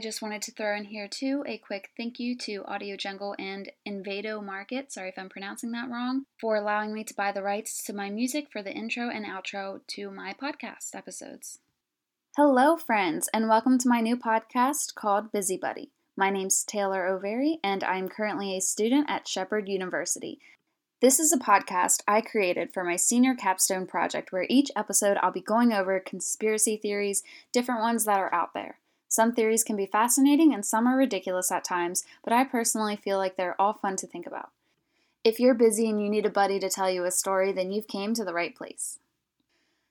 I just wanted to throw in here too a quick thank you to Audio Jungle and Invado Market, sorry if I'm pronouncing that wrong, for allowing me to buy the rights to my music for the intro and outro to my podcast episodes. Hello friends, and welcome to my new podcast called Busy Buddy. My name's Taylor Overy, and I'm currently a student at Shepherd University. This is a podcast I created for my senior capstone project where each episode I'll be going over conspiracy theories, different ones that are out there. Some theories can be fascinating and some are ridiculous at times, but I personally feel like they're all fun to think about. If you're busy and you need a buddy to tell you a story, then you've came to the right place.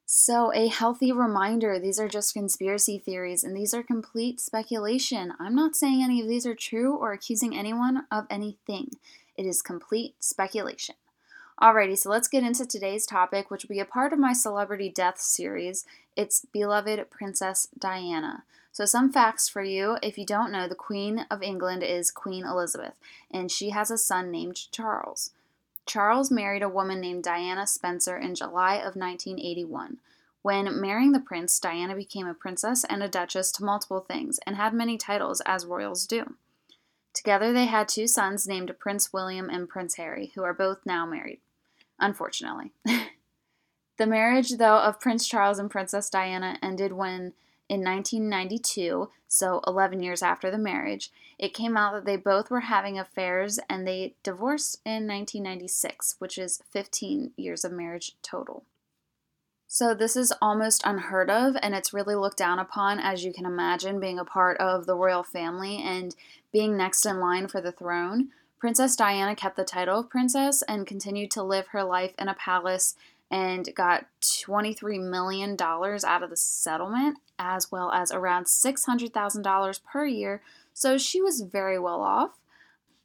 So a healthy reminder, these are just conspiracy theories and these are complete speculation. I'm not saying any of these are true or accusing anyone of anything. It is complete speculation. Alrighty, so let's get into today's topic, which will be a part of my celebrity death series. It's beloved Princess Diana. So some facts for you. If you don't know, the Queen of England is Queen Elizabeth, and she has a son named Charles. Charles married a woman named Diana Spencer in July of 1981. When marrying the prince, Diana became a princess and a duchess to multiple things, and had many titles as royals do. Together, they had two sons named Prince William and Prince Harry, who are both now married, unfortunately. The marriage, though, of Prince Charles and Princess Diana ended in 1992, so 11 years after the marriage. It came out that they both were having affairs, and they divorced in 1996, which is 15 years of marriage total. So this is almost unheard of, and it's really looked down upon, as you can imagine, being a part of the royal family and being next in line for the throne. Princess Diana kept the title of princess and continued to live her life in a palace and got $23 million out of the settlement, as well as around $600,000 per year, so she was very well off.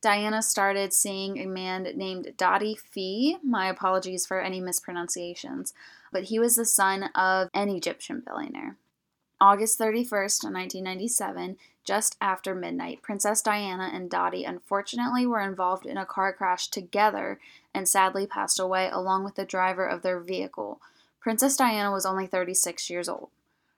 Diana started seeing a man named Dodi Fayed, my apologies for any mispronunciations, but he was the son of an Egyptian billionaire. August 31st, 1997, just after midnight, Princess Diana and Dodi unfortunately were involved in a car crash together and sadly passed away along with the driver of their vehicle. Princess Diana was only 36 years old.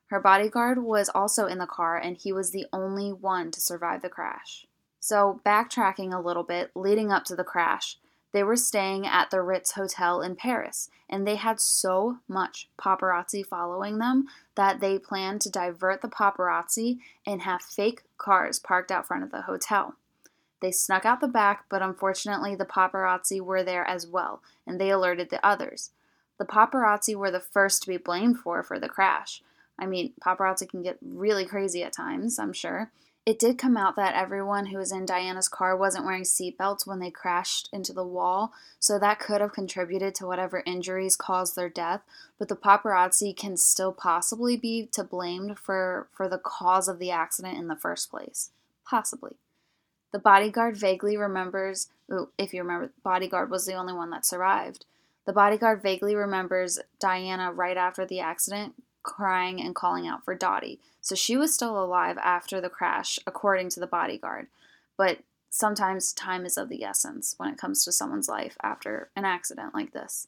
Her bodyguard was also in the car, and he was the only one to survive the crash. So backtracking a little bit, leading up to the crash, they were staying at the Ritz Hotel in Paris, and they had so much paparazzi following them that they planned to divert the paparazzi and have fake cars parked out front of the hotel. They snuck out the back, but unfortunately the paparazzi were there as well, and they alerted the others. The paparazzi were the first to be blamed for the crash. I mean, paparazzi can get really crazy at times, I'm sure. It did come out that everyone who was in Diana's car wasn't wearing seatbelts when they crashed into the wall, so that could have contributed to whatever injuries caused their death, but the paparazzi can still possibly be to blame for the cause of the accident in the first place. Possibly. The bodyguard vaguely remembers, if you remember, the bodyguard was the only one that survived. The bodyguard vaguely remembers Diana right after the accident crying and calling out for Dodi. So she was still alive after the crash, according to the bodyguard. But sometimes time is of the essence when it comes to someone's life after an accident like this.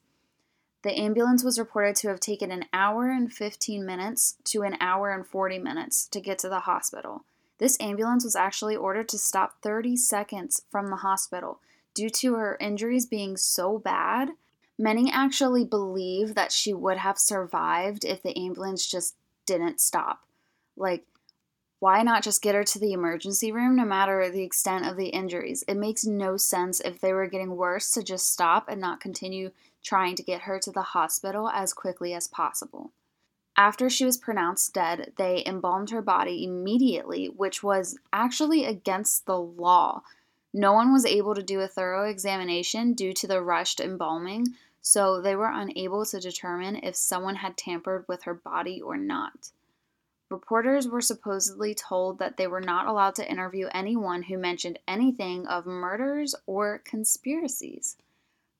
The ambulance was reported to have taken an hour and 15 minutes to an hour and 40 minutes to get to the hospital. This ambulance was actually ordered to stop 30 seconds from the hospital due to her injuries being so bad. Many actually believe that she would have survived if the ambulance just didn't stop. Like, why not just get her to the emergency room no matter the extent of the injuries? It makes no sense if they were getting worse to just stop and not continue trying to get her to the hospital as quickly as possible. After she was pronounced dead, they embalmed her body immediately, which was actually against the law. No one was able to do a thorough examination due to the rushed embalming, so they were unable to determine if someone had tampered with her body or not. Reporters were supposedly told that they were not allowed to interview anyone who mentioned anything of murders or conspiracies.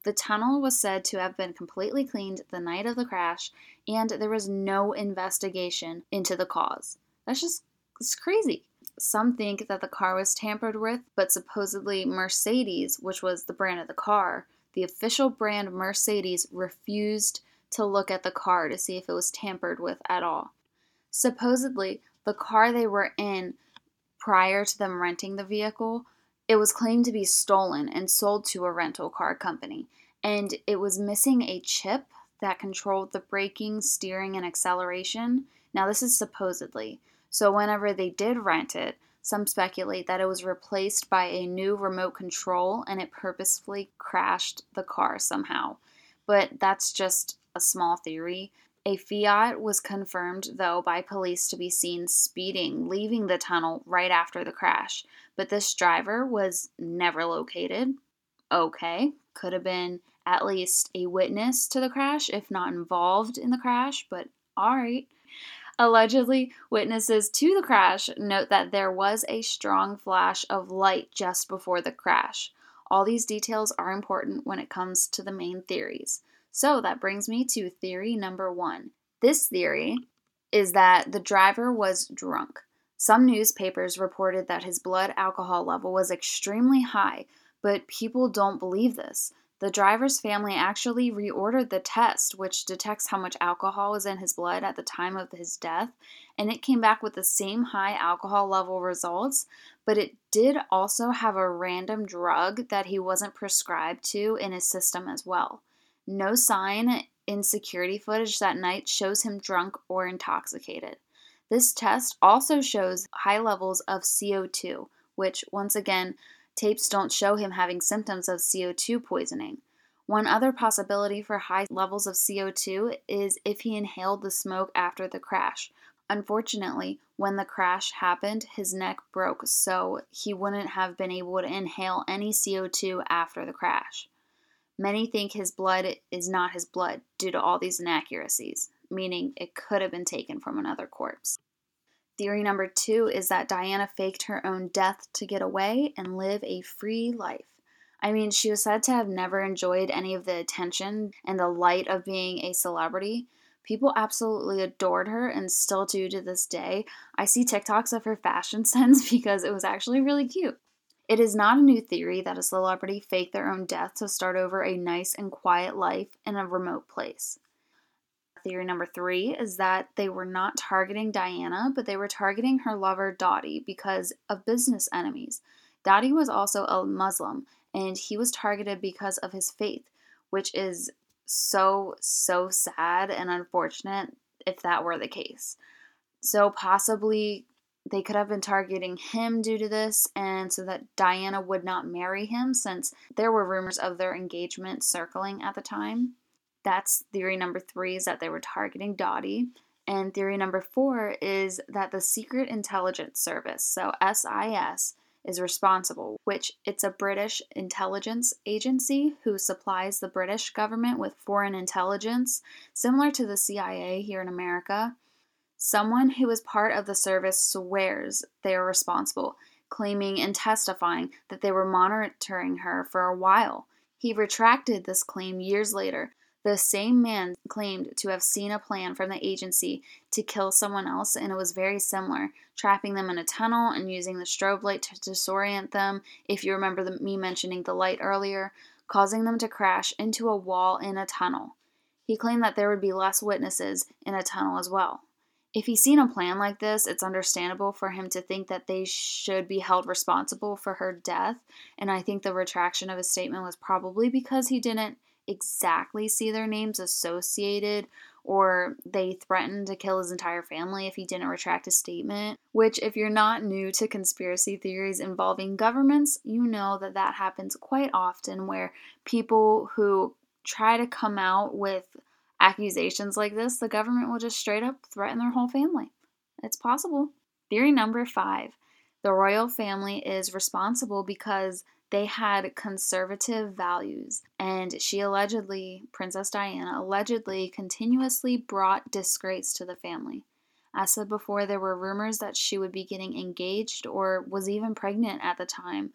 The tunnel was said to have been completely cleaned the night of the crash, and there was no investigation into the cause. That's just it's crazy. Some think that the car was tampered with, but supposedly Mercedes, which was the brand of the car, the official brand Mercedes, refused to look at the car to see if it was tampered with at all. Supposedly, the car they were in prior to them renting the vehicle, it was claimed to be stolen and sold to a rental car company, and it was missing a chip that controlled the braking, steering, and acceleration. Now, this is supposedly. So whenever they did rent it, some speculate that it was replaced by a new remote control and it purposefully crashed the car somehow. But that's just a small theory. A Fiat was confirmed, though, by police to be seen speeding, leaving the tunnel right after the crash. But this driver was never located. Okay, could have been at least a witness to the crash, if not involved in the crash, but all right. Allegedly, witnesses to the crash note that there was a strong flash of light just before the crash. All these details are important when it comes to the main theories. So that brings me to theory number 1. This theory is that the driver was drunk. Some newspapers reported that his blood alcohol level was extremely high, but people don't believe this. The driver's family actually reordered the test, which detects how much alcohol was in his blood at the time of his death, and it came back with the same high alcohol level results, but it did also have a random drug that he wasn't prescribed to in his system as well. No sign in security footage that night shows him drunk or intoxicated. This test also shows high levels of CO2, which, once again, tapes don't show him having symptoms of CO2 poisoning. One other possibility for high levels of CO2 is if he inhaled the smoke after the crash. Unfortunately, when the crash happened, his neck broke, so he wouldn't have been able to inhale any CO2 after the crash. Many think his blood is not his blood due to all these inaccuracies, meaning it could have been taken from another corpse. Theory number 2 is that Diana faked her own death to get away and live a free life. I mean, she was said to have never enjoyed any of the attention and the light of being a celebrity. People absolutely adored her and still do to this day. I see TikToks of her fashion sense because it was actually really cute. It is not a new theory that a celebrity faked their own death to start over a nice and quiet life in a remote place. Theory number 3 is that they were not targeting Diana, but they were targeting her lover Dodi because of business enemies. Dodi was also a Muslim, and he was targeted because of his faith, which is so sad and unfortunate if that were the case. So possibly they could have been targeting him due to this, and so that Diana would not marry him since there were rumors of their engagement circling at the time. That's theory number 3, is that they were targeting Dodi. And theory number 4 is that the Secret Intelligence Service, so SIS, is responsible, which it's a British intelligence agency who supplies the British government with foreign intelligence, similar to the CIA here in America. Someone who is part of the service swears they are responsible, claiming and testifying that they were monitoring her for a while. He retracted this claim years later. The same man claimed to have seen a plan from the agency to kill someone else, and it was very similar, trapping them in a tunnel and using the strobe light to disorient them, if you remember me mentioning the light earlier, causing them to crash into a wall in a tunnel. He claimed that there would be less witnesses in a tunnel as well. If he's seen a plan like this, it's understandable for him to think that they should be held responsible for her death, and I think the retraction of his statement was probably because he didn't exactly see their names associated, or they threatened to kill his entire family if he didn't retract his statement, which, if you're not new to conspiracy theories involving governments, you know that that happens quite often, where people who try to come out with accusations like this, the government will just straight up threaten their whole family. It's possible. Theory number 5, the royal family is responsible because they had conservative values, and Princess Diana allegedly continuously brought disgrace to the family. As said before, there were rumors that she would be getting engaged or was even pregnant at the time,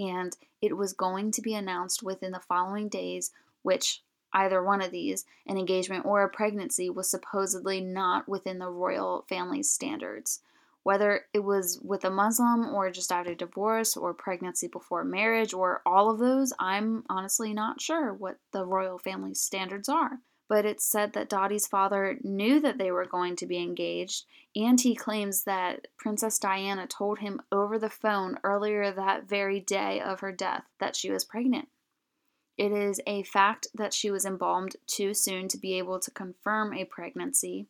and it was going to be announced within the following days, which either one of these, an engagement or a pregnancy, was supposedly not within the royal family's standards. Whether it was with a Muslim or just out of divorce or pregnancy before marriage or all of those, I'm honestly not sure what the royal family's standards are. but it's said that Dodi's father knew that they were going to be engaged, and he claims that Princess Diana told him over the phone earlier that very day of her death that she was pregnant. It is a fact that she was embalmed too soon to be able to confirm a pregnancy.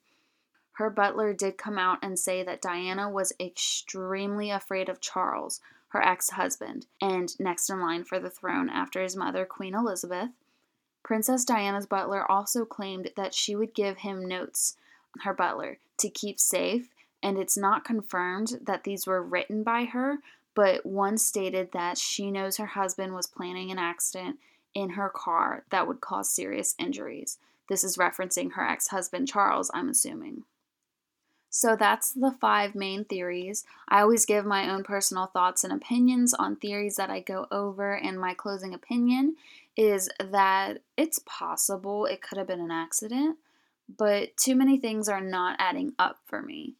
Her butler did come out and say that Diana was extremely afraid of Charles, her ex-husband, and next in line for the throne after his mother, Queen Elizabeth. Princess Diana's butler also claimed that she would give him notes, her butler, to keep safe, and it's not confirmed that these were written by her, but one stated that she knows her husband was planning an accident in her car that would cause serious injuries. This is referencing her ex-husband, Charles, I'm assuming. So that's the five main theories. I always give my own personal thoughts and opinions on theories that I go over, and my closing opinion is that it's possible it could have been an accident, but too many things are not adding up for me.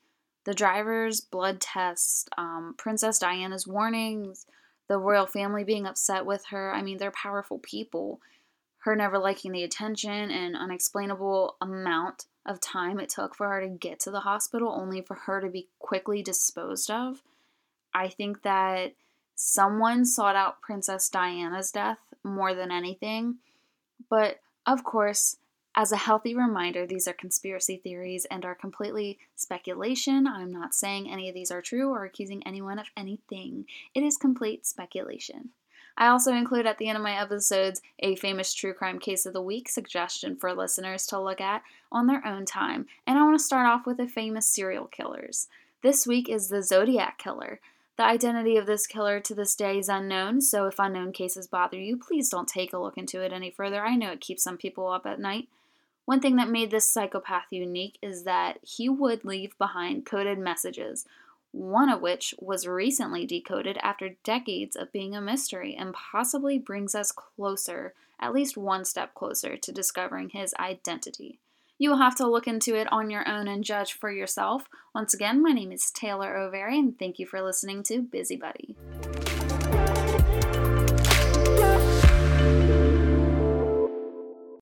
The driver's blood test, Princess Diana's warnings, the royal family being upset with her. I mean, they're powerful people. Her never liking the attention and unexplainable amount of time it took for her to get to the hospital, only for her to be quickly disposed of. I think that someone sought out Princess Diana's death more than anything. But, of course, as a healthy reminder, these are conspiracy theories and are completely speculation. I'm not saying any of these are true or accusing anyone of anything. It is complete speculation. I also include at the end of my episodes a famous true crime case of the week suggestion for listeners to look at on their own time. And I want to start off with the famous serial killers. This week is the Zodiac Killer. The identity of this killer to this day is unknown, so if unknown cases bother you, please don't take a look into it any further. I know it keeps some people up at night. One thing that made this psychopath unique is that he would leave behind coded messages, one of which was recently decoded after decades of being a mystery and possibly brings us closer, at least one step closer, to discovering his identity. You will have to look into it on your own and judge for yourself. Once again, my name is Taylor Overy, and thank you for listening to Busy Buddy.